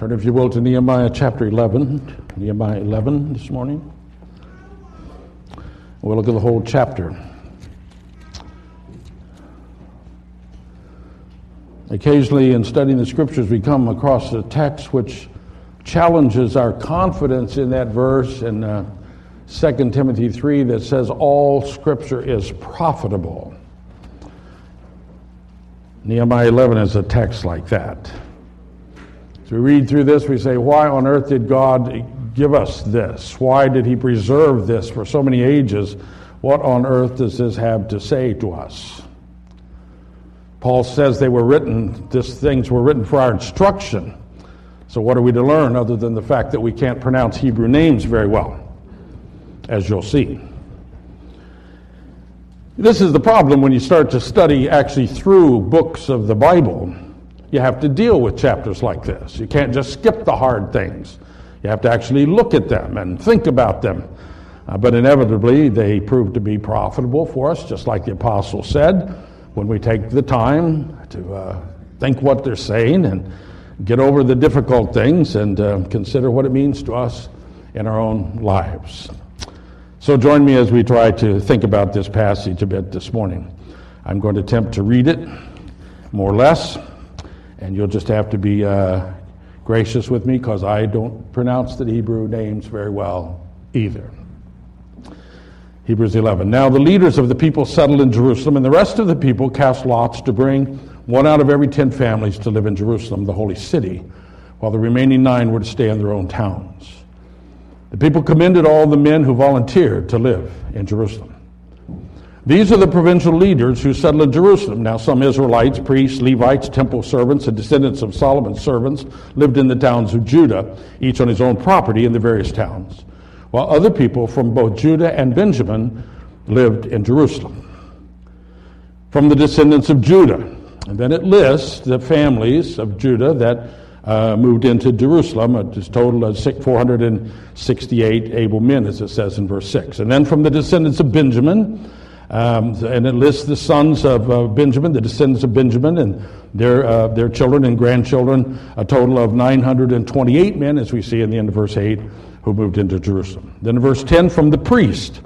Turn, if you will, to Nehemiah chapter 11, Nehemiah 11 this morning. We'll look at the whole chapter. Occasionally, in studying the scriptures, we come across a text which challenges our confidence in that verse in 2 Timothy 3 that says, all scripture is profitable. Nehemiah 11 is a text like that. So we read through this, we say, why on earth did God give us this? Why did he preserve this for so many ages? What on earth does this have to say to us? Paul says these things were written for our instruction. So what are we to learn other than the fact that we can't pronounce Hebrew names very well, as you'll see? This is the problem when you start to study actually through books of the Bible. You have to deal with chapters like this. You can't just skip the hard things. You have to actually look at them and think about them. But inevitably, they prove to be profitable for us, just like the apostle said. When we take the time to think what they're saying and get over the difficult things and consider what it means to us in our own lives. So join me as we try to think about this passage a bit this morning. I'm going to attempt to read it, more or less, and you'll just have to be gracious with me because I don't pronounce the Hebrew names very well either. Hebrews 11. Now the leaders of the people settled in Jerusalem, and the rest of the people cast lots to bring one out of every 10 families to live in Jerusalem, the holy city, while the remaining 9 were to stay in their own towns. The people commended all the men who volunteered to live in Jerusalem. These are the provincial leaders who settled in Jerusalem. Now some Israelites, priests, Levites, temple servants, and descendants of Solomon's servants lived in the towns of Judah, each on his own property in the various towns, while other people from both Judah and Benjamin lived in Jerusalem. From the descendants of Judah, and then it lists the families of Judah that moved into Jerusalem, a total of 468 able men, as it says in verse 6. And then from the descendants of Benjamin, and it lists the sons of Benjamin, the descendants of Benjamin, and their children and grandchildren, a total of 928 men, as we see in the end of verse 8, who moved into Jerusalem. Then in verse 10, from the priest.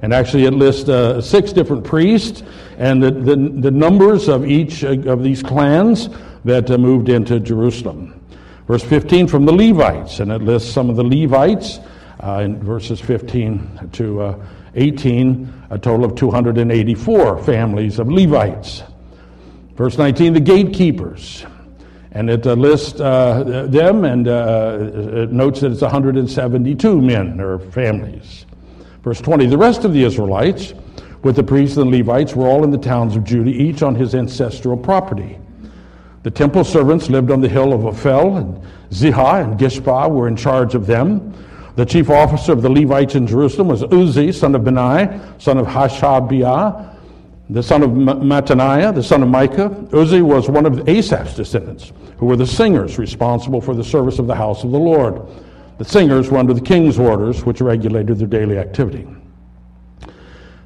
And actually it lists 6 different priests and the numbers of each of these clans that moved into Jerusalem. Verse 15, from the Levites. And it lists some of the Levites in verses 15 to 18, a total of 284 families of Levites. Verse 19, the gatekeepers. And it lists them and it notes that it's 172 men or families. Verse 20, the rest of the Israelites, with the priests and the Levites, were all in the towns of Judah, each on his ancestral property. The temple servants lived on the hill of Ophel, and Ziha and Gishpa were in charge of them. The chief officer of the Levites in Jerusalem was Uzi, son of Benai, son of Hashabiah, the son of Mattaniah, the son of Micah. Uzi was one of Asaph's descendants, who were the singers responsible for the service of the house of the Lord. The singers were under the king's orders, which regulated their daily activity.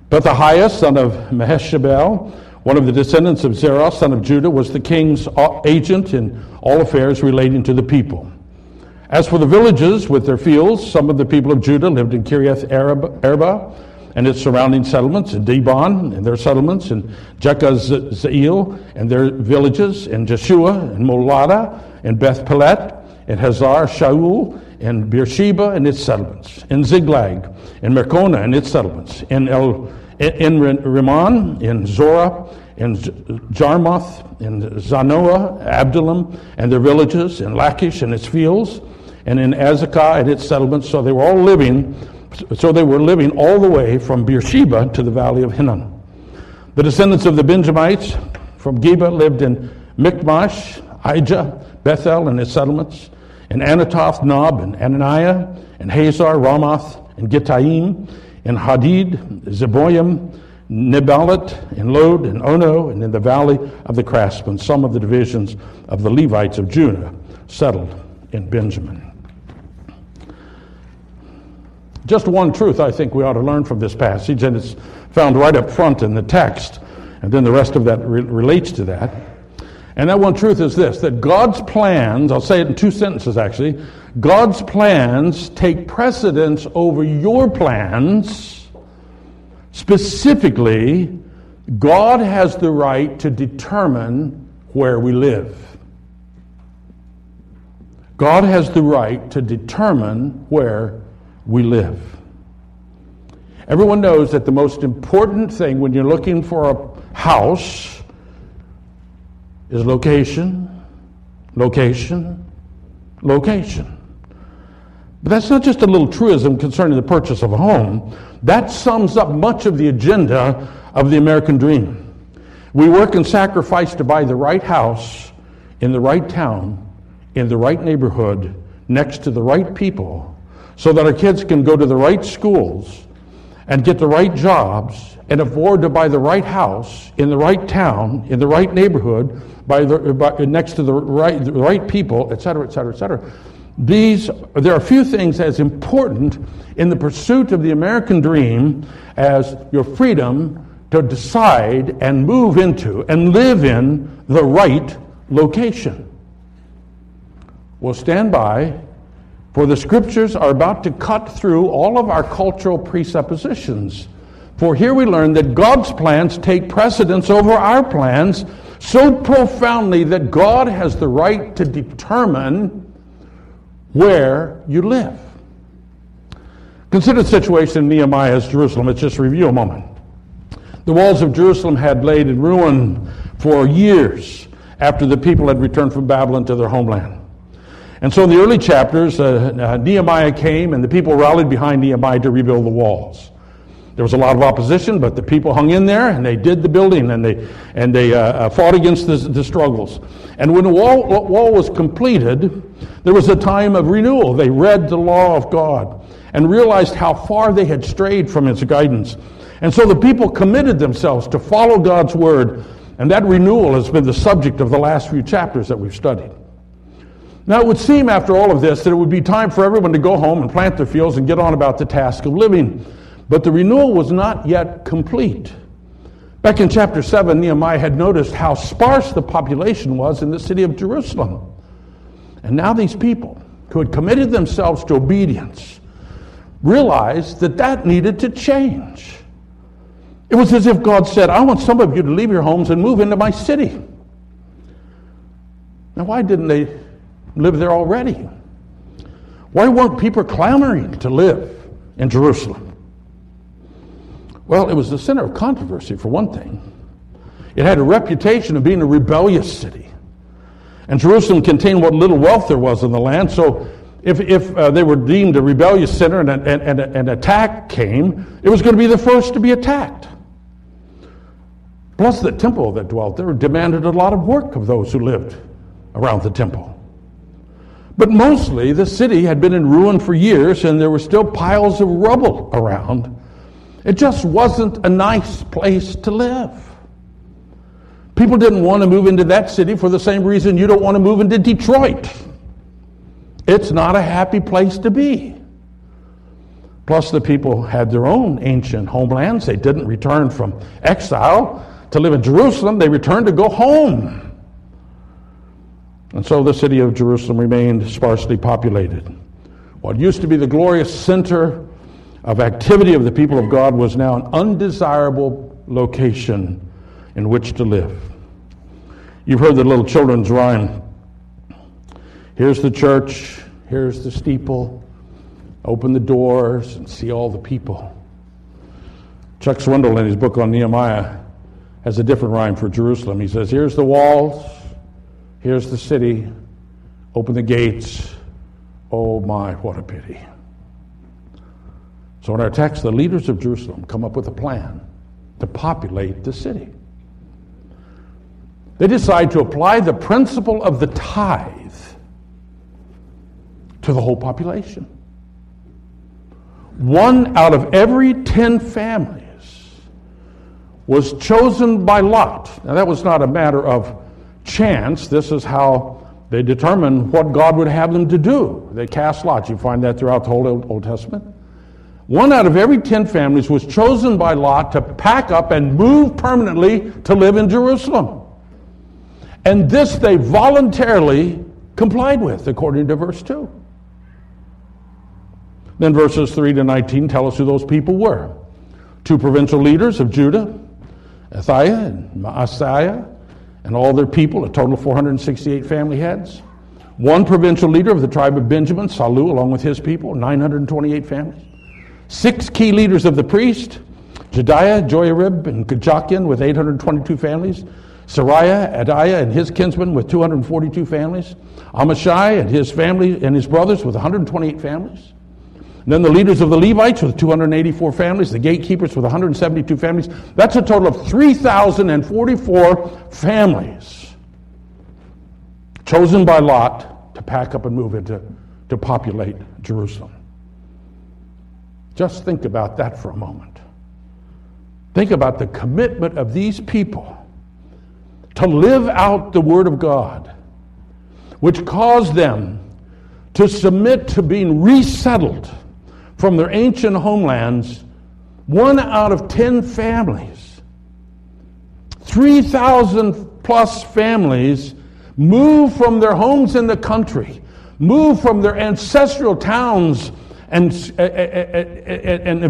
Pethahiah, son of Meheshabel, one of the descendants of Zerah, son of Judah, was the king's agent in all affairs relating to the people. As for the villages with their fields, some of the people of Judah lived in Kiriath Arba, and its surrounding settlements, and Debon and their settlements, and Jekazeel and their villages, and Jeshua and Molada and Beth Pelet and Hazar Shaul and Beersheba and its settlements, and Ziglag and Merkona and its settlements, and Rimon and Zorah and Jarmuth and Zanoah, Abdullam and their villages, and Lachish and its fields, and in Azekah and its settlements. So they were living all the way from Beersheba to the valley of Hinnom. The descendants of the Benjamites from Geba lived in Michmash, Ijah, Bethel and its settlements, and Anatoth, Nob, and Ananiah, and Hazar, Ramoth, and Gittaim, and Hadid, Zeboim, Nebalat, and Lod, and Ono, and in the valley of the craftsmen. Some of the divisions of the Levites of Judah settled in Benjamin. Just one truth I think we ought to learn from this passage, and it's found right up front in the text, and then the rest of that relates to that. And that one truth is this, that God's plans, I'll say it in two sentences actually, God's plans take precedence over your plans. Specifically, God has the right to determine where we live. God has the right to determine where we live. Everyone knows that the most important thing when you're looking for a house is location, location, location. But that's not just a little truism concerning the purchase of a home. That sums up much of the agenda of the American dream. We work and sacrifice to buy the right house in the right town, in the right neighborhood, next to the right people, so that our kids can go to the right schools and get the right jobs and afford to buy the right house in the right town, in the right neighborhood, next to the right people, et cetera, et cetera, et cetera. There are few things as important in the pursuit of the American dream as your freedom to decide and move into and live in the right location. Well, stand by, for the scriptures are about to cut through all of our cultural presuppositions. For here we learn that God's plans take precedence over our plans so profoundly that God has the right to determine where you live. Consider the situation in Nehemiah's Jerusalem. Let's just review a moment. The walls of Jerusalem had laid in ruin for years after the people had returned from Babylon to their homeland. And so in the early chapters, Nehemiah came and the people rallied behind Nehemiah to rebuild the walls. There was a lot of opposition, but the people hung in there and they did the building and they fought against the struggles. And when the wall was completed, there was a time of renewal. They read the law of God and realized how far they had strayed from its guidance. And so the people committed themselves to follow God's word, and that renewal has been the subject of the last few chapters that we've studied. Now, it would seem after all of this that it would be time for everyone to go home and plant their fields and get on about the task of living. But the renewal was not yet complete. Back in chapter 7, Nehemiah had noticed how sparse the population was in the city of Jerusalem. And now these people, who had committed themselves to obedience, realized that needed to change. It was as if God said, I want some of you to leave your homes and move into my city. Now, why didn't they live there already? Why weren't people clamoring to live in Jerusalem? Well, it was the center of controversy, for one thing. It had a reputation of being a rebellious city. And Jerusalem contained what little wealth there was in the land, so if they were deemed a rebellious center and an attack came, it was going to be the first to be attacked. Plus, the temple that dwelt there demanded a lot of work of those who lived around the temple. But mostly, the city had been in ruin for years, and there were still piles of rubble around. It just wasn't a nice place to live. People didn't want to move into that city for the same reason you don't want to move into Detroit. It's not a happy place to be. Plus, the people had their own ancient homelands. They didn't return from exile to live in Jerusalem. They returned to go home. And so the city of Jerusalem remained sparsely populated. What used to be the glorious center of activity of the people of God was now an undesirable location in which to live. You've heard the little children's rhyme. Here's the church, here's the steeple. Open the doors and see all the people. Chuck Swindoll, in his book on Nehemiah, has a different rhyme for Jerusalem. He says, here's the walls, here's the city, open the gates, oh my, what a pity. So in our text, the leaders of Jerusalem come up with a plan to populate the city. They decide to apply the principle of the tithe to the whole population. 1 out of every 10 families was chosen by lot. Now that was not a matter of chance. This is how they determined what God would have them to do. They cast lots. You find that throughout the whole Old Testament. 1 out of every 10 families was chosen by lot to pack up and move permanently to live in Jerusalem. And this they voluntarily complied with, according to verse 2. Then verses 3 to 19 tell us who those people were. Two provincial leaders of Judah, Athaiah and Maaseiah, and all their people, a total of 468 family heads. One provincial leader of the tribe of Benjamin, Salu, along with his people, 928 families. Six key leaders of the priest, Jediah, Joiarib, and Jochanan with 822 families. Seraiah, Adiah, and his kinsmen with 242 families. Amashai and his family and his brothers with 128 families. And then the leaders of the Levites with 284 families, the gatekeepers with 172 families. That's a total of 3,044 families chosen by lot to pack up and move into to populate Jerusalem. Just think about that for a moment. Think about the commitment of these people to live out the Word of God, which caused them to submit to being resettled from their ancient homelands, 1 out of 10 families, 3,000 plus families move from their homes in the country, move from their ancestral towns and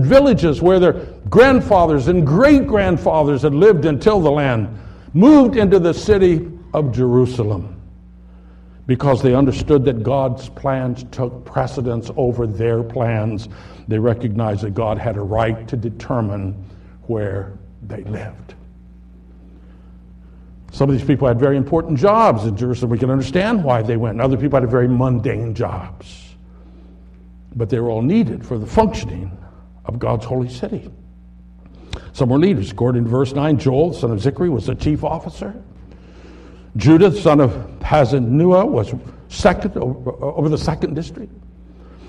villages where their grandfathers and great-grandfathers had lived and tilled the land, moved into the city of Jerusalem because they understood that God's plans took precedence over their plans. They recognized that God had a right to determine where they lived. Some of these people had very important jobs in Jerusalem. We can understand why they went. Other people had very mundane jobs. But they were all needed for the functioning of God's holy city. Some were leaders. According to verse 9, Joel, son of Zichri, was the chief officer. Judah, son of Hazanuah, was second over the second district.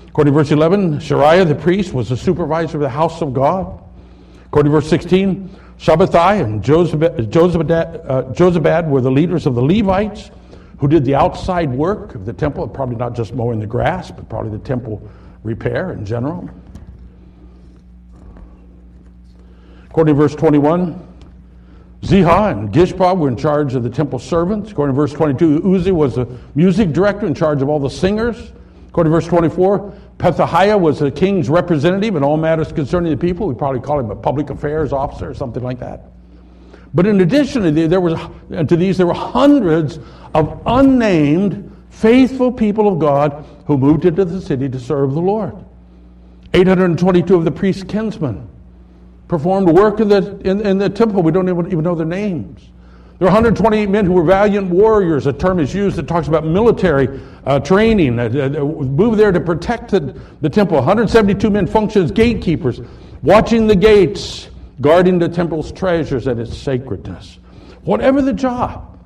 According to verse 11, Seraiah the priest was the supervisor of the house of God. According to verse 16, Shabbatai and Jozabad were the leaders of the Levites who did the outside work of the temple, probably not just mowing the grass, but probably the temple repair in general. According to verse 21, Ziha and Gishpa were in charge of the temple servants. According to verse 22, Uzi was the music director in charge of all the singers. According to verse 24, Pethahiah was the king's representative in all matters concerning the people. We probably call him a public affairs officer or something like that. But in addition to these, there were hundreds of unnamed, faithful people of God who moved into the city to serve the Lord. 822 of the priest's kinsmen performed work in the temple. We don't even know their names. There were 128 men who were valiant warriors. A term is used that talks about military training. Moved there to protect the temple. 172 men functioned as gatekeepers, watching the gates, guarding the temple's treasures and its sacredness. Whatever the job,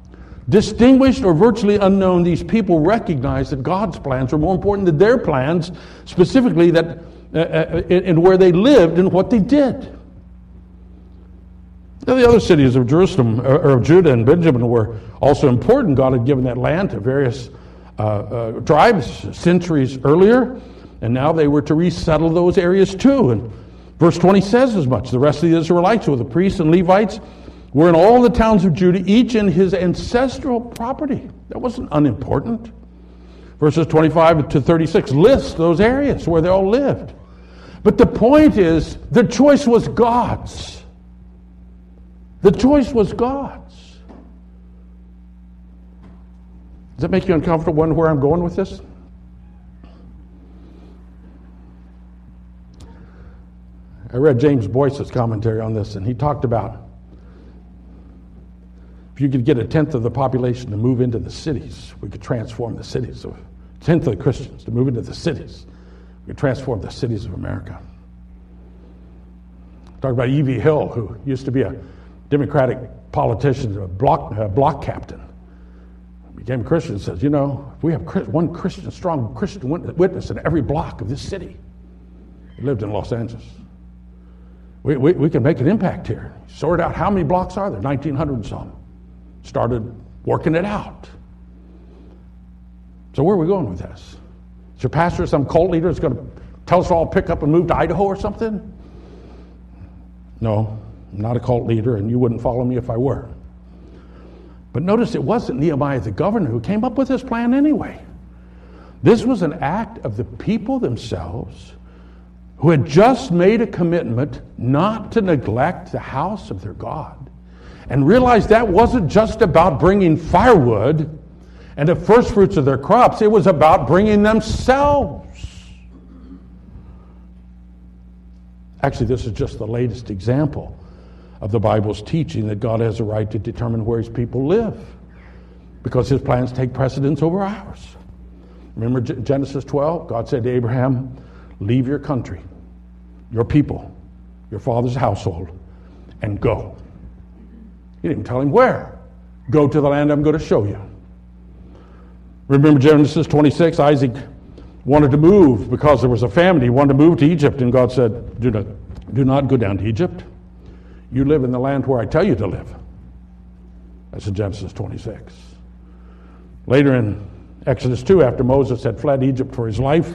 distinguished or virtually unknown, these people recognized that God's plans were more important than their plans, specifically that in where they lived and what they did. Now, the other cities of Jerusalem, or of Judah and Benjamin, were also important. God had given that land to various tribes centuries earlier, and now they were to resettle those areas too. And verse 20 says as much. The rest of the Israelites, with the priests and Levites, were in all the towns of Judah, each in his ancestral property. That wasn't unimportant. Verses 25 to 36 lists those areas where they all lived. But the point is, the choice was God's. The choice was God's. Does that make you uncomfortable wondering where I'm going with this? I read James Boyce's commentary on this, and he talked about if you could get a tenth of the population to move into the cities, we could transform the cities. So, a tenth of the Christians to move into the cities, we could transform the cities of America. Talk about E.V. Hill, who used to be a Democratic politician, a block captain, became a Christian and says, you know, if we have one Christian, strong Christian witness in every block of this city. He lived in Los Angeles. We can make an impact here. Sort out how many blocks are there, 1,900 and some. Started working it out. So where are we going with this? Is your pastor some cult leader that's going to tell us all pick up and move to Idaho or something? No. I'm not a cult leader, and you wouldn't follow me if I were. But notice it wasn't Nehemiah the governor who came up with this plan anyway. This was an act of the people themselves who had just made a commitment not to neglect the house of their God and realized that wasn't just about bringing firewood and the first fruits of their crops. It was about bringing themselves. Actually, this is just the latest example of the Bible's teaching that God has a right to determine where his people live because his plans take precedence over ours. Remember Genesis 12? God said to Abraham, leave your country, your people, your father's household, and go. He didn't tell him where. Go to the land I'm going to show you. Remember Genesis 26? Isaac wanted to move because there was a famine. He wanted to move to Egypt, and God said, do not go down to Egypt. You live in the land where I tell you to live. That's in Genesis 26. Later in Exodus 2, after Moses had fled Egypt for his life,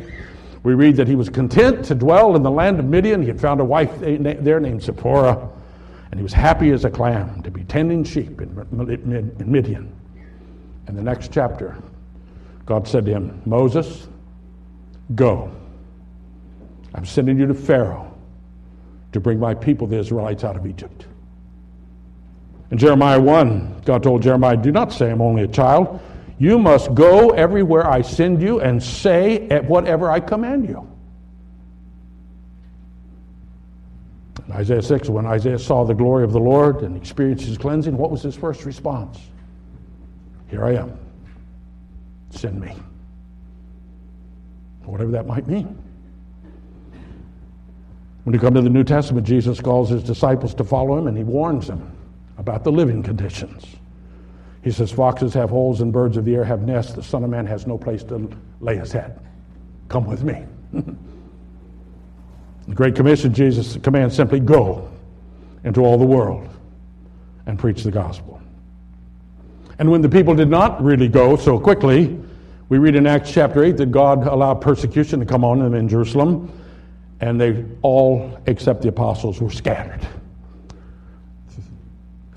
we read that he was content to dwell in the land of Midian. He had found a wife there named Zipporah, and he was happy as a clam to be tending sheep in Midian. In the next chapter, God said to him, Moses, go. I'm sending you to Pharaoh to bring my people, the Israelites, out of Egypt. In Jeremiah 1, God told Jeremiah, do not say I'm only a child. You must go everywhere I send you and say at whatever I command you. In Isaiah 6, when Isaiah saw the glory of the Lord and experienced his cleansing, what was his first response? Here I am. Send me. Whatever that might mean. When you come to the New Testament, Jesus calls his disciples to follow him, and he warns them about the living conditions. He says, foxes have holes and birds of the air have nests. The Son of Man has no place to lay his head. Come with me. The Great Commission, Jesus commands simply, go into all the world and preach the gospel. And when the people did not really go so quickly, we read in Acts chapter 8 that God allowed persecution to come on them in Jerusalem, and they all, except the apostles, were scattered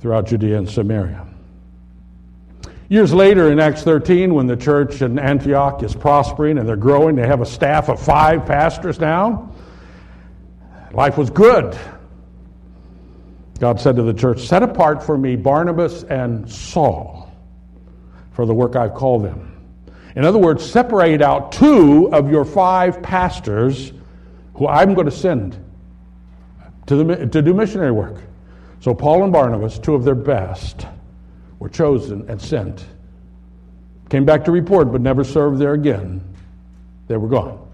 throughout Judea and Samaria. Years later, in Acts 13, when the church in Antioch is prospering and they're growing, they have a staff of 5 pastors now. Life was good. God said to the church, set apart for me Barnabas and Saul for the work I've called them. In other words, separate out 2 of your 5 pastors who I'm going to send to do missionary work. So Paul and Barnabas, 2 of their best, were chosen and sent. Came back to report, but never served there again. They were gone.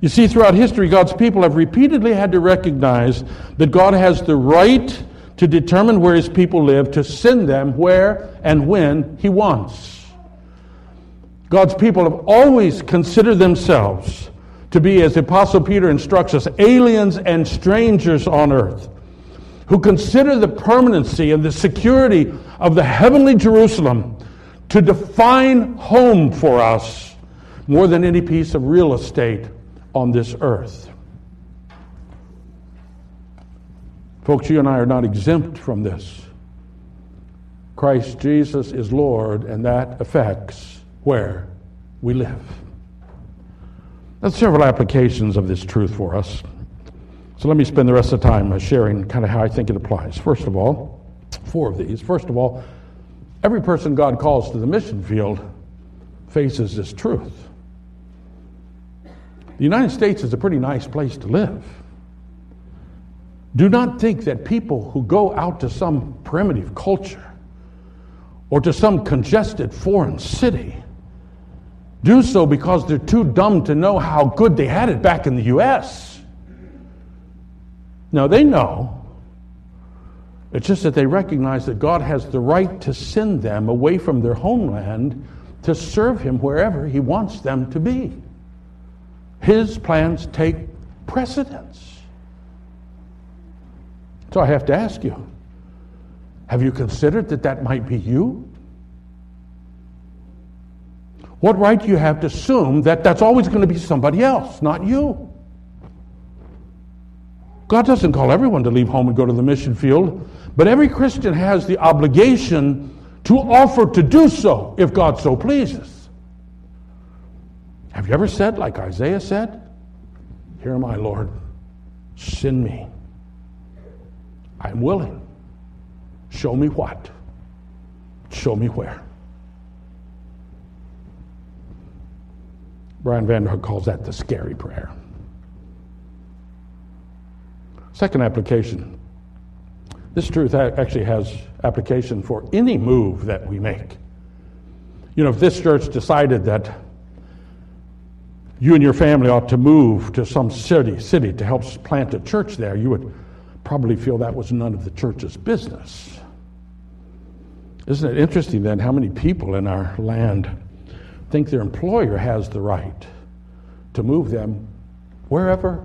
You see, throughout history, God's people have repeatedly had to recognize that God has the right to determine where his people live, to send them where and when he wants. God's people have always considered themselves to be, as the Apostle Peter instructs us, aliens and strangers on earth, who consider the permanency and the security of the heavenly Jerusalem to define home for us more than any piece of real estate on this earth. Folks, you and I are not exempt from this. Christ Jesus is Lord, and that affects where we live. There's several applications of this truth for us. So let me spend the rest of the time sharing kind of how I think it applies. First of all, 4 of these. First of all, every person God calls to the mission field faces this truth. The United States is a pretty nice place to live. Do not think that people who go out to some primitive culture or to some congested foreign city do so because they're too dumb to know how good they had it back in the U.S. Now, they know. It's just that they recognize that God has the right to send them away from their homeland to serve him wherever he wants them to be. His plans take precedence. So I have to ask you, have you considered that that might be you? What right do you have to assume that that's always going to be somebody else, not you? God doesn't call everyone to leave home and go to the mission field, but every Christian has the obligation to offer to do so if God so pleases. Have you ever said, like Isaiah said, "Here am I, Lord, send me. I'm willing. Show me what? Show me where." Brian Vanderhook calls that the scary prayer. Second application. This truth actually has application for any move that we make. You know, if this church decided that you and your family ought to move to some city to help plant a church there, you would probably feel that was none of the church's business. Isn't it interesting then how many people in our land think their employer has the right to move them wherever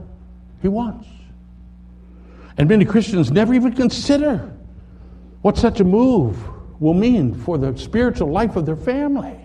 he wants? And many Christians never even consider what such a move will mean for the spiritual life of their family.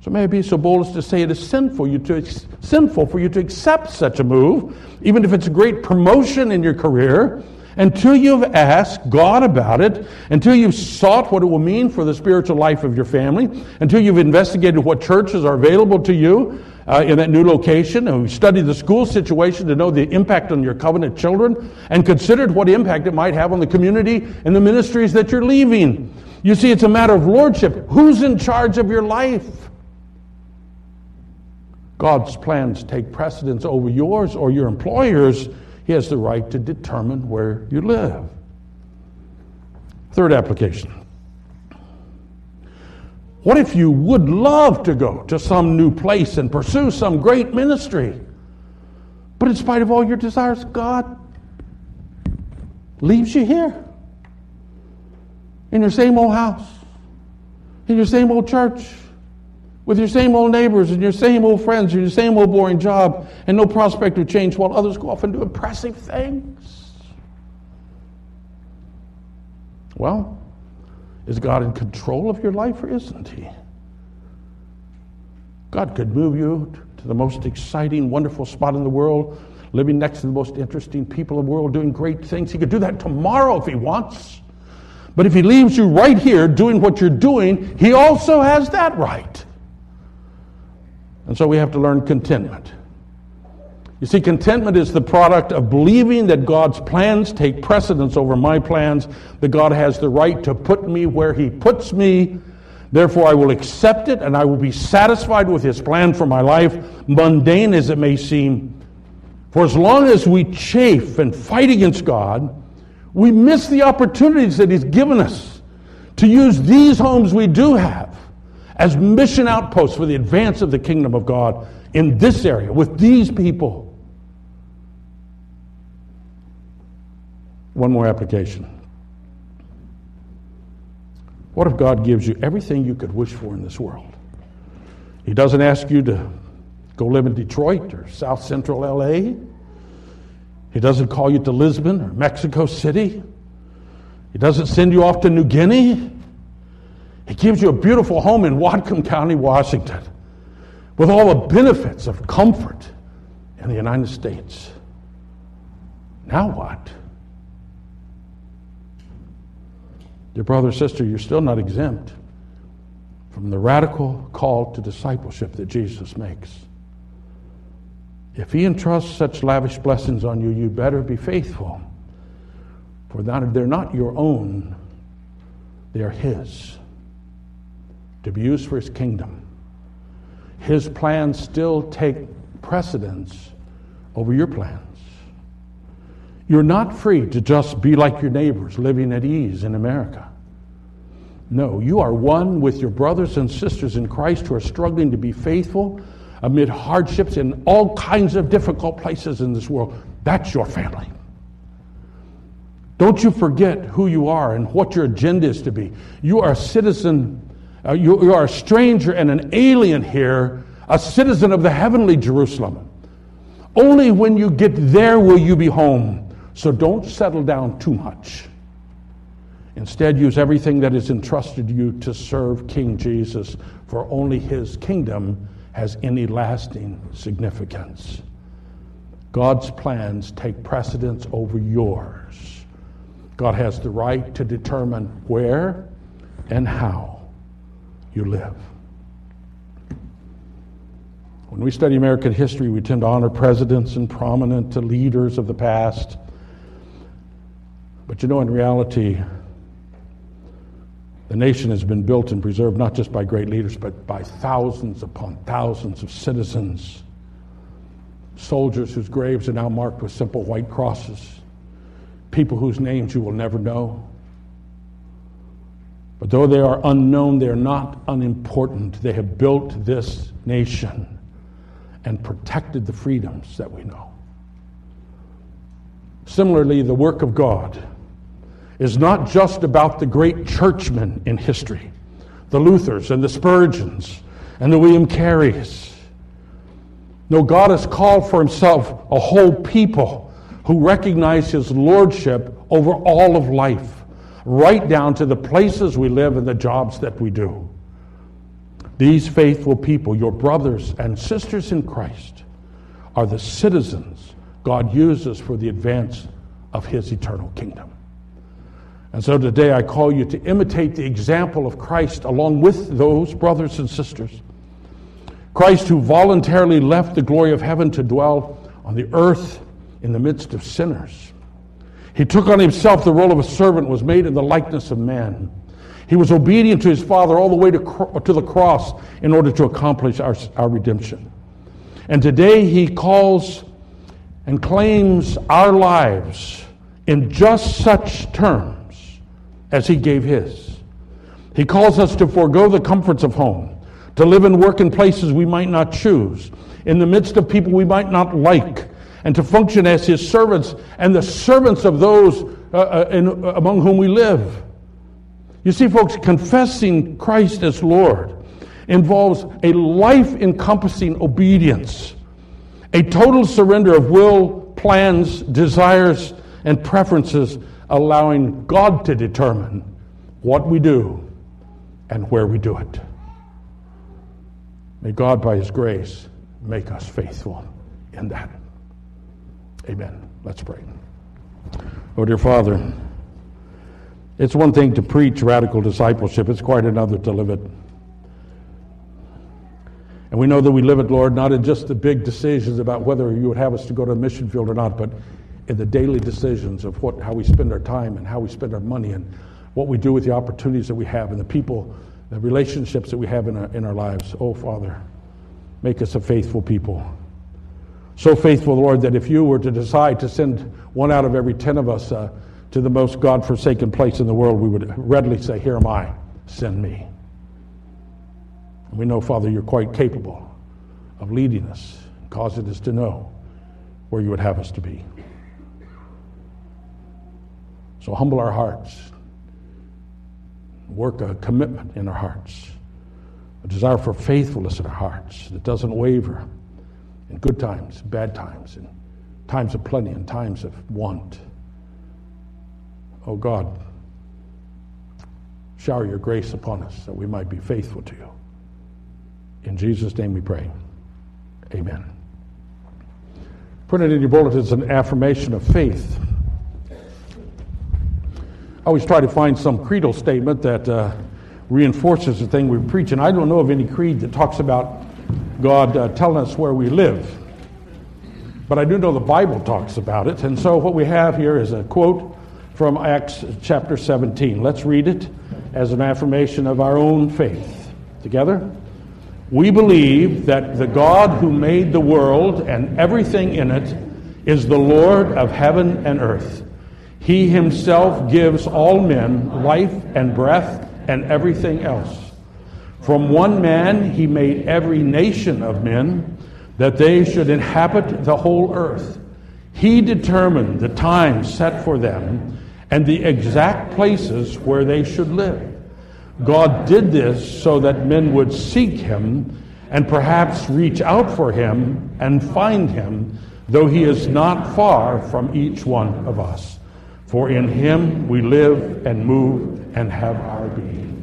So may I be so bold as to say it is sinful for you to accept such a move, even if it's a great promotion in your career, until you've asked God about it, until you've sought what it will mean for the spiritual life of your family, until you've investigated what churches are available to you in that new location, and we've studied the school situation to know the impact on your covenant children, and considered what impact it might have on the community and the ministries that you're leaving. You see, it's a matter of lordship. Who's in charge of your life? God's plans take precedence over yours or your employer's. He has the right to determine where you live. Third application. What if you would love to go to some new place and pursue some great ministry, but in spite of all your desires, God leaves you here in your same old house, in your same old church, with your same old neighbors and your same old friends and your same old boring job and no prospect of change, while others go off and do impressive things? Well, is God in control of your life, or isn't he? God could move you to the most exciting, wonderful spot in the world, living next to the most interesting people in the world, doing great things. He could do that tomorrow if he wants. But if he leaves you right here doing what you're doing, he also has that right. And so we have to learn contentment. You see, contentment is the product of believing that God's plans take precedence over my plans, that God has the right to put me where he puts me. Therefore, I will accept it, and I will be satisfied with his plan for my life, mundane as it may seem. For as long as we chafe and fight against God, we miss the opportunities that he's given us to use these homes we do have as mission outposts for the advance of the kingdom of God in this area, with these people. One more application. What if God gives you everything you could wish for in this world? He doesn't ask you to go live in Detroit or South Central LA. He doesn't call you to Lisbon or Mexico City. He doesn't send you off to New Guinea. He gives you a beautiful home in Whatcom County, Washington, with all the benefits of comfort in the United States. Now what? Dear brother, sister, you're still not exempt from the radical call to discipleship that Jesus makes. If he entrusts such lavish blessings on you, you better be faithful, for they're not your own, they're his, to be used for his kingdom. His plans still take precedence over your plans. You're not free to just be like your neighbors living at ease in America. No, you are one with your brothers and sisters in Christ who are struggling to be faithful amid hardships in all kinds of difficult places in this world. That's your family. Don't you forget who you are and what your agenda is to be. You are a citizen. You are a stranger and an alien here, a citizen of the heavenly Jerusalem. Only when you get there will you be home. So don't settle down too much. Instead, use everything that is entrusted to you to serve King Jesus, for only his kingdom has any lasting significance. God's plans take precedence over yours. God has the right to determine where and how you live. When we study American history, we tend to honor presidents and prominent leaders of the past. But you know, in reality, the nation has been built and preserved not just by great leaders, but by thousands upon thousands of citizens, soldiers whose graves are now marked with simple white crosses, people whose names you will never know. But though they are unknown, they are not unimportant. They have built this nation and protected the freedoms that we know. Similarly, the work of God is not just about the great churchmen in history, the Luthers and the Spurgeons and the William Careys. No, God has called for himself a whole people who recognize his lordship over all of life, right down to the places we live and the jobs that we do. These faithful people, your brothers and sisters in Christ, are the citizens God uses for the advance of his eternal kingdom. And so today I call you to imitate the example of Christ along with those brothers and sisters. Christ, who voluntarily left the glory of heaven to dwell on the earth in the midst of sinners. He took on himself the role of a servant, was made in the likeness of man. He was obedient to his Father all the way to the cross in order to accomplish our redemption. And today he calls and claims our lives in just such terms as he gave his. He calls us to forego the comforts of home, to live and work in places we might not choose, in the midst of people we might not like, and to function as his servants and the servants of those among whom we live. You see, folks, confessing Christ as Lord involves a life-encompassing obedience, a total surrender of will, plans, desires, and preferences, allowing God to determine what we do and where we do it. May God, by his grace, make us faithful in that. Amen. Let's pray. Oh, dear Father, it's one thing to preach radical discipleship. It's quite another to live it. And we know that we live it, Lord, not in just the big decisions about whether you would have us to go to the mission field or not, but in the daily decisions of how we spend our time and how we spend our money and what we do with the opportunities that we have and the people, the relationships that we have in our lives. Oh, Father, make us a faithful people. So faithful, Lord, that if you were to decide to send one out of every 10 of us to the most God-forsaken place in the world, we would readily say, "Here am I, send me." And we know, Father, you're quite capable of leading us, causing us to know where you would have us to be. So humble our hearts. Work a commitment in our hearts, a desire for faithfulness in our hearts that doesn't waver in good times, bad times, in times of plenty and times of want. Oh God, shower your grace upon us that we might be faithful to you. In Jesus' name we pray. Amen. Printed in your bulletins is an affirmation of faith. I always try to find some creedal statement that reinforces the thing we preach. And I don't know of any creed that talks about God telling us where we live. But I do know the Bible talks about it. And so what we have here is a quote from Acts chapter 17. Let's read it as an affirmation of our own faith. Together? We believe that the God who made the world and everything in it is the Lord of heaven and earth. He himself gives all men life and breath and everything else. From one man he made every nation of men, that they should inhabit the whole earth. He determined the time set for them and the exact places where they should live. God did this so that men would seek him and perhaps reach out for him and find him, though he is not far from each one of us. For in him we live and move and have our being.